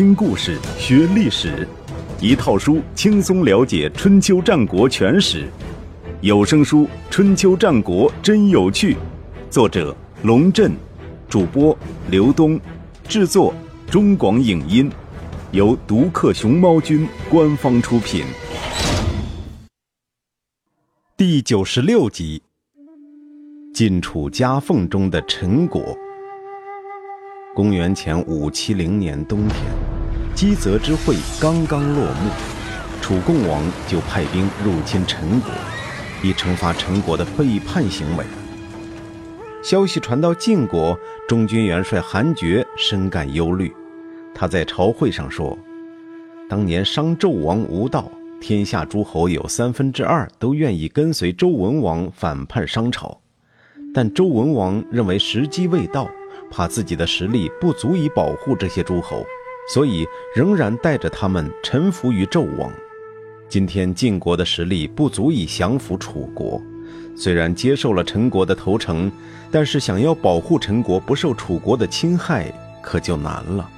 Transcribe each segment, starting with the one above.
听故事学历史，一套书轻松了解春秋战国全史。有声书《春秋战国真有趣》，作者龙震，主播刘东，制作中广影音，由独克熊猫君官方出品。第96集，晋楚夹缝中的陈国。公元前570年冬天，箕泽之会刚刚落幕，楚共王就派兵入侵陈国，以惩罚陈国的背叛行为。消息传到晋国，中军元帅韩厥深感忧虑。他在朝会上说，当年商纣王无道，天下诸侯有2/3都愿意跟随周文王反叛商朝，但周文王认为时机未到，怕自己的实力不足以保护这些诸侯，所以仍然带着他们臣服于纣王。今天晋国的实力不足以降服楚国，虽然接受了陈国的投诚，但是想要保护陈国不受楚国的侵害可就难了。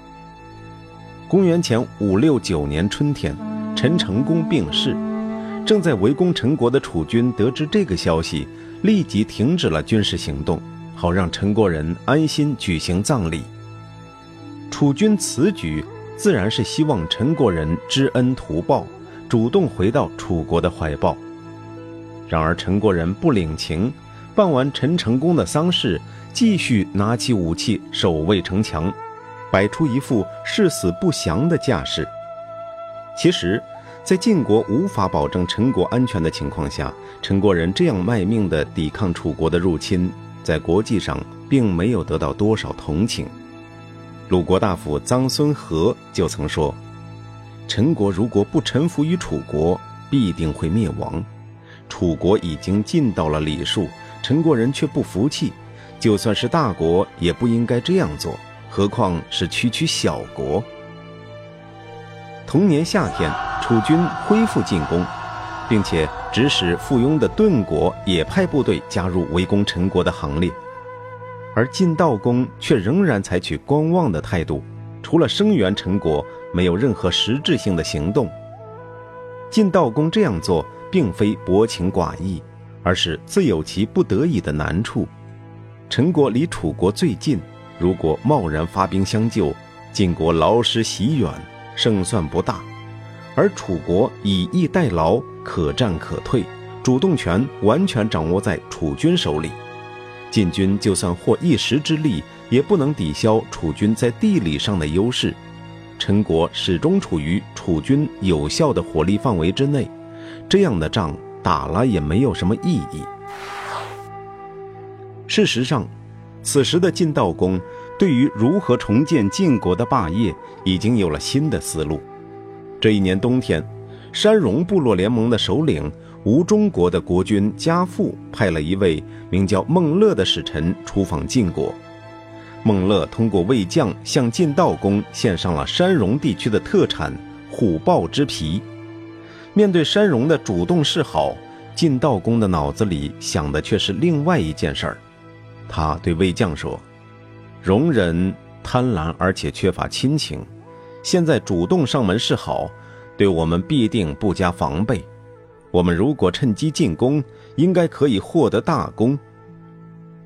公元前569年春天，陈成公病逝，正在围攻陈国的楚军得知这个消息，立即停止了军事行动，好让陈国人安心举行葬礼。楚军此举自然是希望陈国人知恩图报，主动回到楚国的怀抱。然而陈国人不领情，办完陈成公的丧事，继续拿起武器守卫城墙，摆出一副誓死不降的架势。其实在晋国无法保证陈国安全的情况下，陈国人这样卖命地抵抗楚国的入侵，在国际上并没有得到多少同情。鲁国大夫臧孙和就曾说，陈国如果不臣服于楚国，必定会灭亡。楚国已经尽到了礼数，陈国人却不服气，就算是大国也不应该这样做，何况是区区小国。同年夏天，楚军恢复进攻，并且指使附庸的顿国也派部队加入围攻陈国的行列，而晋悼公却仍然采取观望的态度，除了声援陈国，没有任何实质性的行动。晋悼公这样做并非薄情寡义，而是自有其不得已的难处。陈国离楚国最近，如果贸然发兵相救，晋国劳师袭远，胜算不大，而楚国以逸待劳，可战可退，主动权完全掌握在楚军手里。晋军就算获一时之利，也不能抵消楚军在地理上的优势。陈国始终处于楚军有效的火力范围之内，这样的仗打了也没有什么意义。事实上，此时的晋悼公对于如何重建晋国的霸业已经有了新的思路。这一年冬天，山戎部落联盟的首领吴中国的国君加父派了一位名叫孟乐的使臣出访晋国。孟乐通过卫将向晋悼公献上了山戎地区的特产虎豹之皮。面对山戎的主动示好，晋悼公的脑子里想的却是另外一件事儿。他对卫将说，戎人贪婪而且缺乏亲情，现在主动上门示好，对我们必定不加防备，我们如果趁机进攻，应该可以获得大功。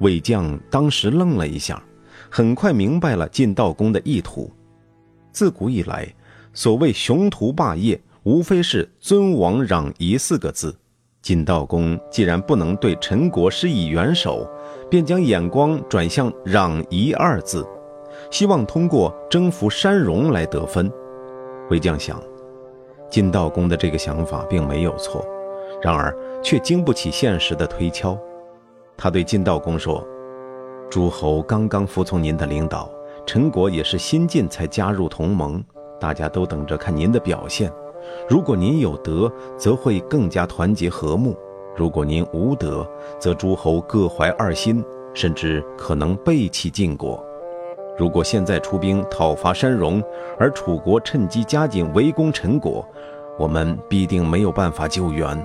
卫将当时愣了一下，很快明白了晋悼公的意图。自古以来，所谓雄图霸业，无非是尊王攘夷4个字。晋悼公既然不能对陈国施以援手，便将眼光转向攘夷2字，希望通过征服山戎来得分。卫将想，晋悼公的这个想法并没有错，然而却经不起现实的推敲。他对晋悼公说，诸侯刚刚服从您的领导，陈国也是新晋才加入同盟，大家都等着看您的表现。如果您有德，则会更加团结和睦，如果您无德，则诸侯各怀二心，甚至可能背弃晋国。如果现在出兵讨伐山戎，而楚国趁机加紧围攻陈国，我们必定没有办法救援。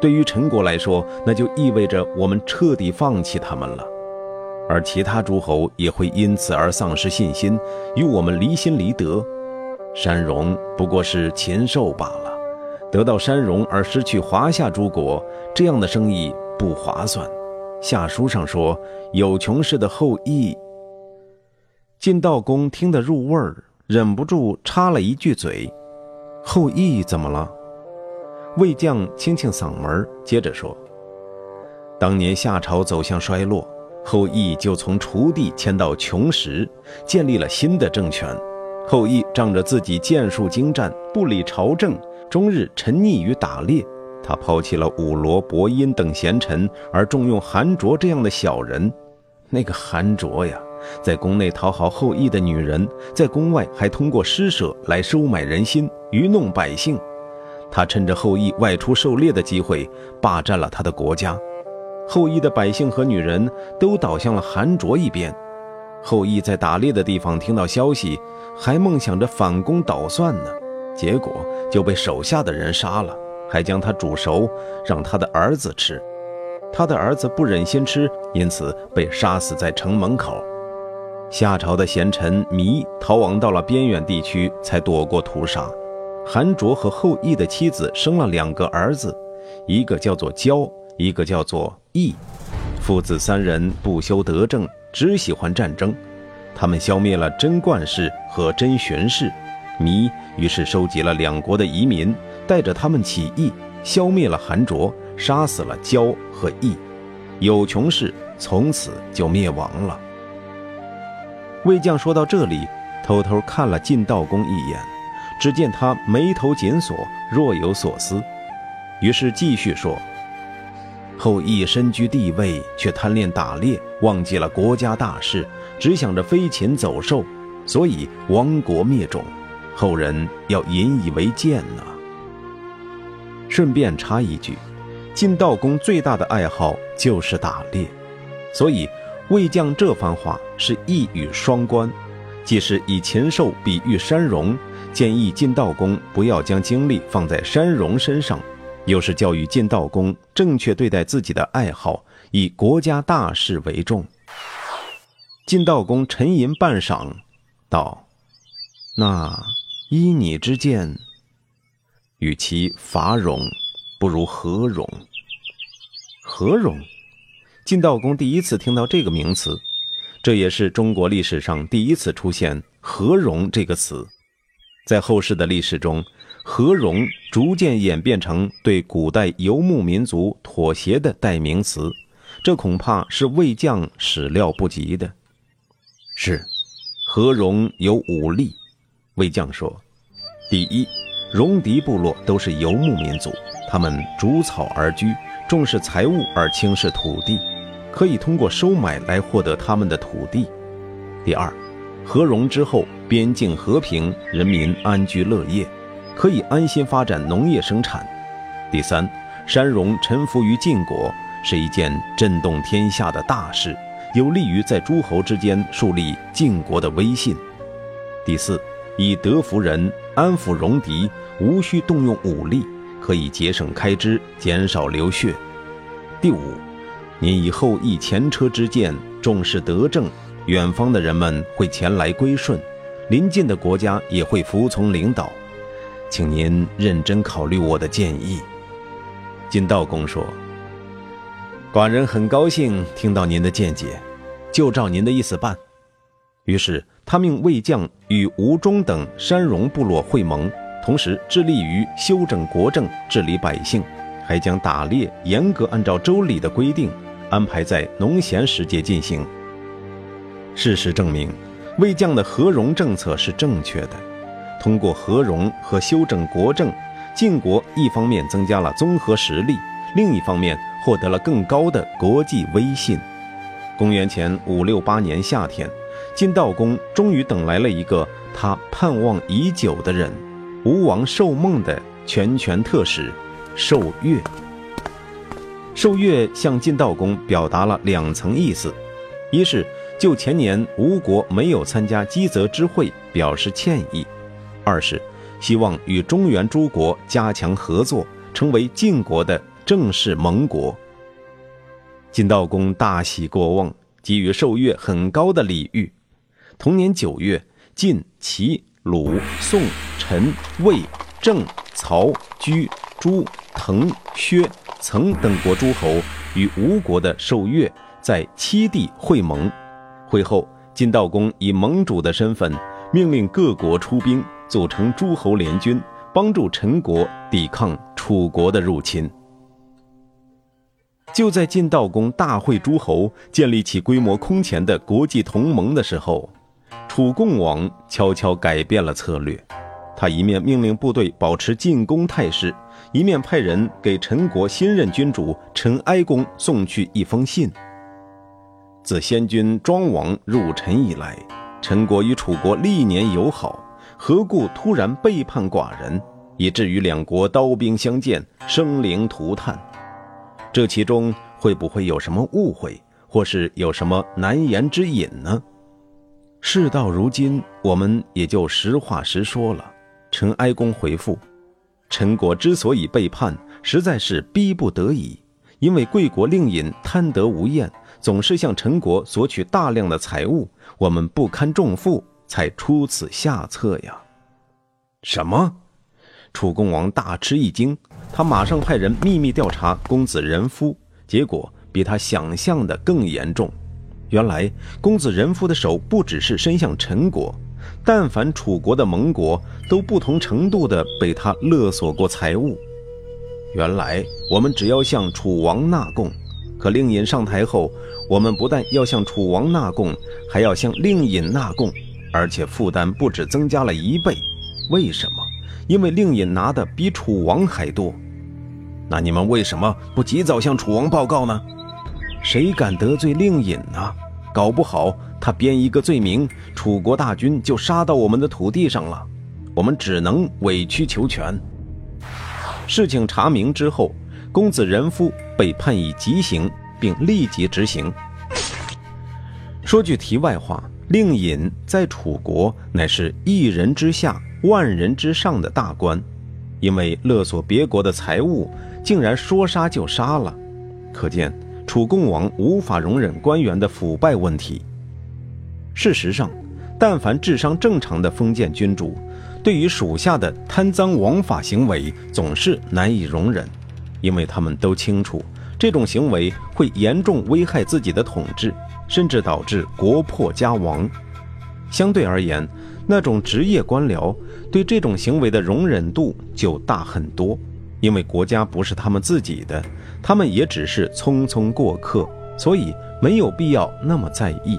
对于陈国来说，那就意味着我们彻底放弃他们了，而其他诸侯也会因此而丧失信心，与我们离心离德。山戎不过是禽兽罢了，得到山戎而失去华夏诸国，这样的生意不划算。下书上说，有穷氏的后裔。晋悼公听得入味儿，忍不住插了一句嘴：后羿怎么了？魏将清清嗓门，接着说，当年夏朝走向衰落，后羿就从楚地迁到穷时，建立了新的政权。后羿仗着自己剑术精湛，不理朝政，终日沉溺于打猎。他抛弃了武罗、伯殷等贤臣，而重用韩卓这样的小人。那个韩卓呀，在宫内讨好后羿的女人，在宫外还通过施舍来收买人心，愚弄百姓。他趁着后羿外出狩猎的机会，霸占了他的国家。后羿的百姓和女人都倒向了韩卓一边。后羿在打猎的地方听到消息，还梦想着反攻捣蒜呢，结果就被手下的人杀了，还将他煮熟让他的儿子吃。他的儿子不忍心吃，因此被杀死在城门口。夏朝的贤臣弥逃亡到了边远地区，才躲过屠杀。韩卓和后羿的妻子生了2个儿子，一个叫做郊，一个叫做羿。父子3人不修德政，只喜欢战争。他们消灭了甄冠氏和甄荀氏。弥于是收集了2国的移民，带着他们起义，消灭了韩卓，杀死了郊和羿。有穷氏从此就灭亡了。魏将说到这里，偷偷看了晋悼公一眼，只见他眉头紧锁，若有所思，于是继续说，后羿身居地位，却贪恋打猎，忘记了国家大事，只想着飞禽走兽，所以亡国灭种。后人要引以为鉴呐。顺便插一句，晋悼公最大的爱好就是打猎，所以魏将这番话是一语双关，既是以禽兽比喻山戎，建议晋悼公不要将精力放在山戎身上，又是教育晋悼公正确对待自己的爱好，以国家大事为重。晋悼公沉吟半晌，道：“那依你之见，与其伐戎，不如和戎。”和戎，晋悼公第一次听到这个名词，这也是中国历史上第一次出现“和戎”这个词。在后世的历史中，和戎逐渐演变成对古代游牧民族妥协的代名词，这恐怕是魏将始料不及的。是，和戎有5例。魏将说，第一，戎狄部落都是游牧民族，他们逐草而居，重视财物而轻视土地，可以通过收买来获得他们的土地。第二，和戎之后，边境和平，人民安居乐业，可以安心发展农业生产。第三，山戎臣服于晋国，是一件震动天下的大事，有利于在诸侯之间树立晋国的威信。第四，以德服人，安抚戎狄，无需动用武力，可以节省开支，减少流血。第五，您以后羿前车之鉴，重视德政，远方的人们会前来归顺，邻近的国家也会服从领导，请您认真考虑我的建议。晋悼公说，寡人很高兴听到您的见解，就照您的意思办。于是他命魏将与吴忠等山戎部落会盟，同时致力于修整国政，治理百姓，还将打猎严格按照周礼的规定安排在农闲时节进行。事实证明，魏将的和戎政策是正确的。通过和戎和修整国政，晋国一方面增加了综合实力，另一方面获得了更高的国际威信。公元前568年夏天，晋悼公终于等来了一个他盼望已久的人——吴王寿梦的全权特使寿越。寿越向晋悼公表达了2层意思：一是就前年吴国没有参加箕泽之会表示歉意；二是希望与中原诸国加强合作，成为晋国的正式盟国。晋悼公大喜过望，给予寿越很高的礼遇。同年9月，晋、齐、鲁、宋、陈、魏、郑、曹、居、朱、滕、薛、岑等国诸侯与吴国的受越，在七地会盟。会后，晋悼公以盟主的身份，命令各国出兵，组成诸侯联军，帮助陈国抵抗楚国的入侵。就在晋悼公大会诸侯，建立起规模空前的国际同盟的时候，楚共王悄悄改变了策略。他一面命令部队保持进攻态势，一面派人给陈国新任君主陈哀公送去一封信。自先君庄王入陈以来，陈国与楚国历年友好，何故突然背叛寡人，以至于两国刀兵相见，生灵涂炭？这其中会不会有什么误会，或是有什么难言之隐呢？事到如今，我们也就实话实说了。陈哀公回复，陈国之所以背叛，实在是逼不得已，因为贵国令尹贪得无厌，总是向陈国索取大量的财物，我们不堪重负，才出此下策呀。什么？楚共王大吃一惊，他马上派人秘密调查公子仁夫，结果比他想象的更严重。原来公子仁夫的手不只是伸向陈国，但凡楚国的盟国都不同程度地被他勒索过财物。原来我们只要向楚王纳贡，可令尹上台后，我们不但要向楚王纳贡，还要向令尹纳贡，而且负担不止增加了1倍。为什么？因为令尹拿的比楚王还多。那你们为什么不及早向楚王报告呢？谁敢得罪令尹呢？搞不好他编一个罪名，楚国大军就杀到我们的土地上了，我们只能委曲求全。事情查明之后，公子仁夫被判以极刑，并立即执行。说句题外话，令尹在楚国乃是一人之下，万人之上的大官，因为勒索别国的财物，竟然说杀就杀了，可见楚共王无法容忍官员的腐败问题。事实上，但凡智商正常的封建君主，对于属下的贪赃枉法行为总是难以容忍，因为他们都清楚，这种行为会严重危害自己的统治，甚至导致国破家亡。相对而言，那种职业官僚对这种行为的容忍度就大很多，因为国家不是他们自己的，他们也只是匆匆过客，所以没有必要那么在意。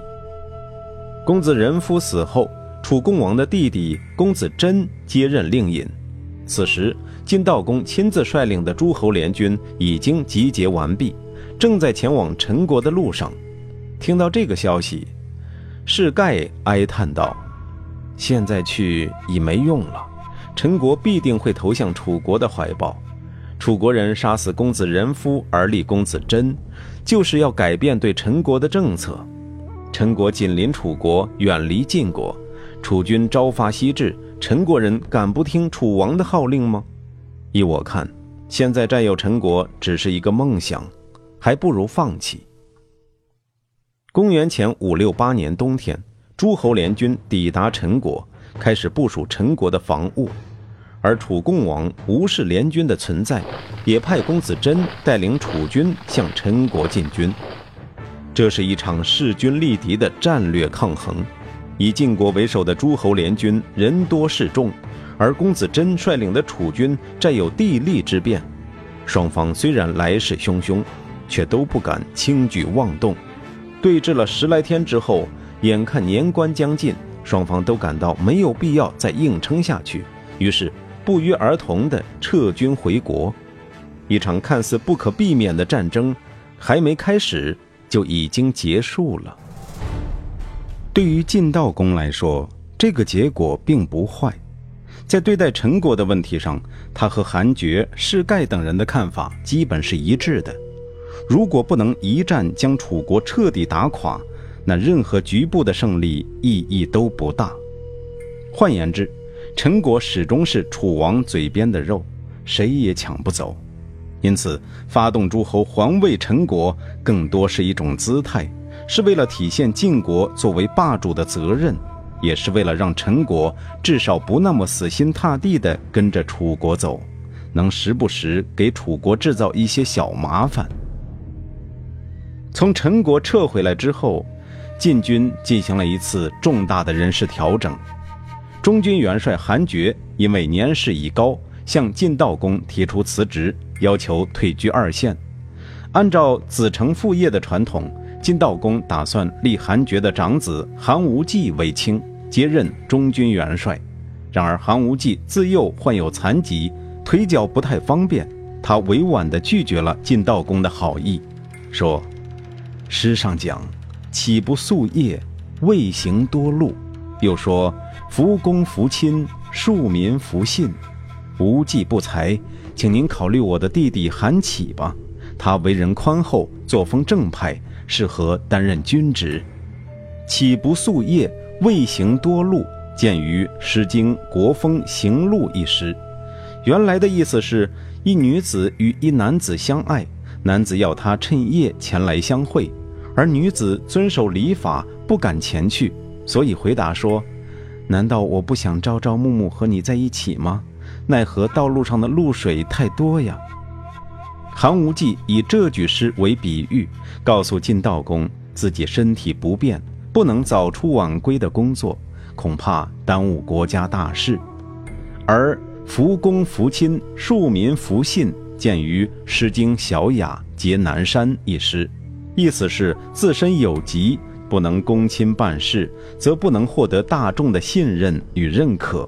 公子仁夫死后，楚共王的弟弟公子贞接任令尹。此时，晋悼公亲自率领的诸侯联军已经集结完毕，正在前往陈国的路上。听到这个消息，士盖哀叹道，现在去已没用了，陈国必定会投向楚国的怀抱。楚国人杀死公子仁夫而立公子贞，就是要改变对陈国的政策。陈国紧邻楚国，远离晋国，楚军朝发夕至，陈国人敢不听楚王的号令吗？依我看，现在占有陈国只是一个梦想，还不如放弃。公元前568年冬天，诸侯联军抵达陈国，开始部署陈国的防务，而楚共王无视联军的存在，也派公子贞带领楚军向陈国进军。这是一场势均力敌的战略抗衡，以晋国为首的诸侯联军人多势众，而公子贞率领的楚军占有地利之便。双方虽然来势汹汹，却都不敢轻举妄动。对峙了10来天之后，眼看年关将近，双方都感到没有必要再硬撑下去，于是不约而同地撤军回国。一场看似不可避免的战争，还没开始就已经结束了。对于晋悼公来说，这个结果并不坏。在对待陈国的问题上，他和韩厥、士盖等人的看法基本是一致的。如果不能一战将楚国彻底打垮，那任何局部的胜利意义都不大。换言之，陈国始终是楚王嘴边的肉，谁也抢不走。因此，发动诸侯还魏陈国，更多是一种姿态，是为了体现晋国作为霸主的责任，也是为了让陈果至少不那么死心塌地地跟着楚国走，能时不时给楚国制造一些小麻烦。从陈国撤回来之后，晋军进行了一次重大的人事调整。中军元帅韩厥因为年事已高，向晋悼公提出辞职，要求退居二线。按照子承父业的传统，晋悼公打算立韩厥的长子韩无忌为卿，接任中军元帅。然而韩无忌自幼患有残疾，腿脚不太方便，他委婉地拒绝了晋悼公的好意，说：“诗上讲，岂不夙夜，未行多路。”又说：“扶公扶亲，庶民扶信。无忌不才，请您考虑我的弟弟韩起吧。他为人宽厚，作风正派，适合担任军职。”岂不夙夜，未行多路，见于《诗经·国风·行路》一诗。原来的意思是，一女子与一男子相爱，男子要她趁夜前来相会，而女子遵守礼法，不敢前去，所以回答说：“难道我不想朝朝暮暮和你在一起吗？奈何道路上的露水太多呀。”韩无忌以这句诗为比喻，告诉晋悼公自己身体不便，不能早出晚归的工作，恐怕耽误国家大事。而扶公扶亲，庶民扶信，见于《诗经·小雅·节南山》一诗，意思是自身有疾，不能公亲办事，则不能获得大众的信任与认可。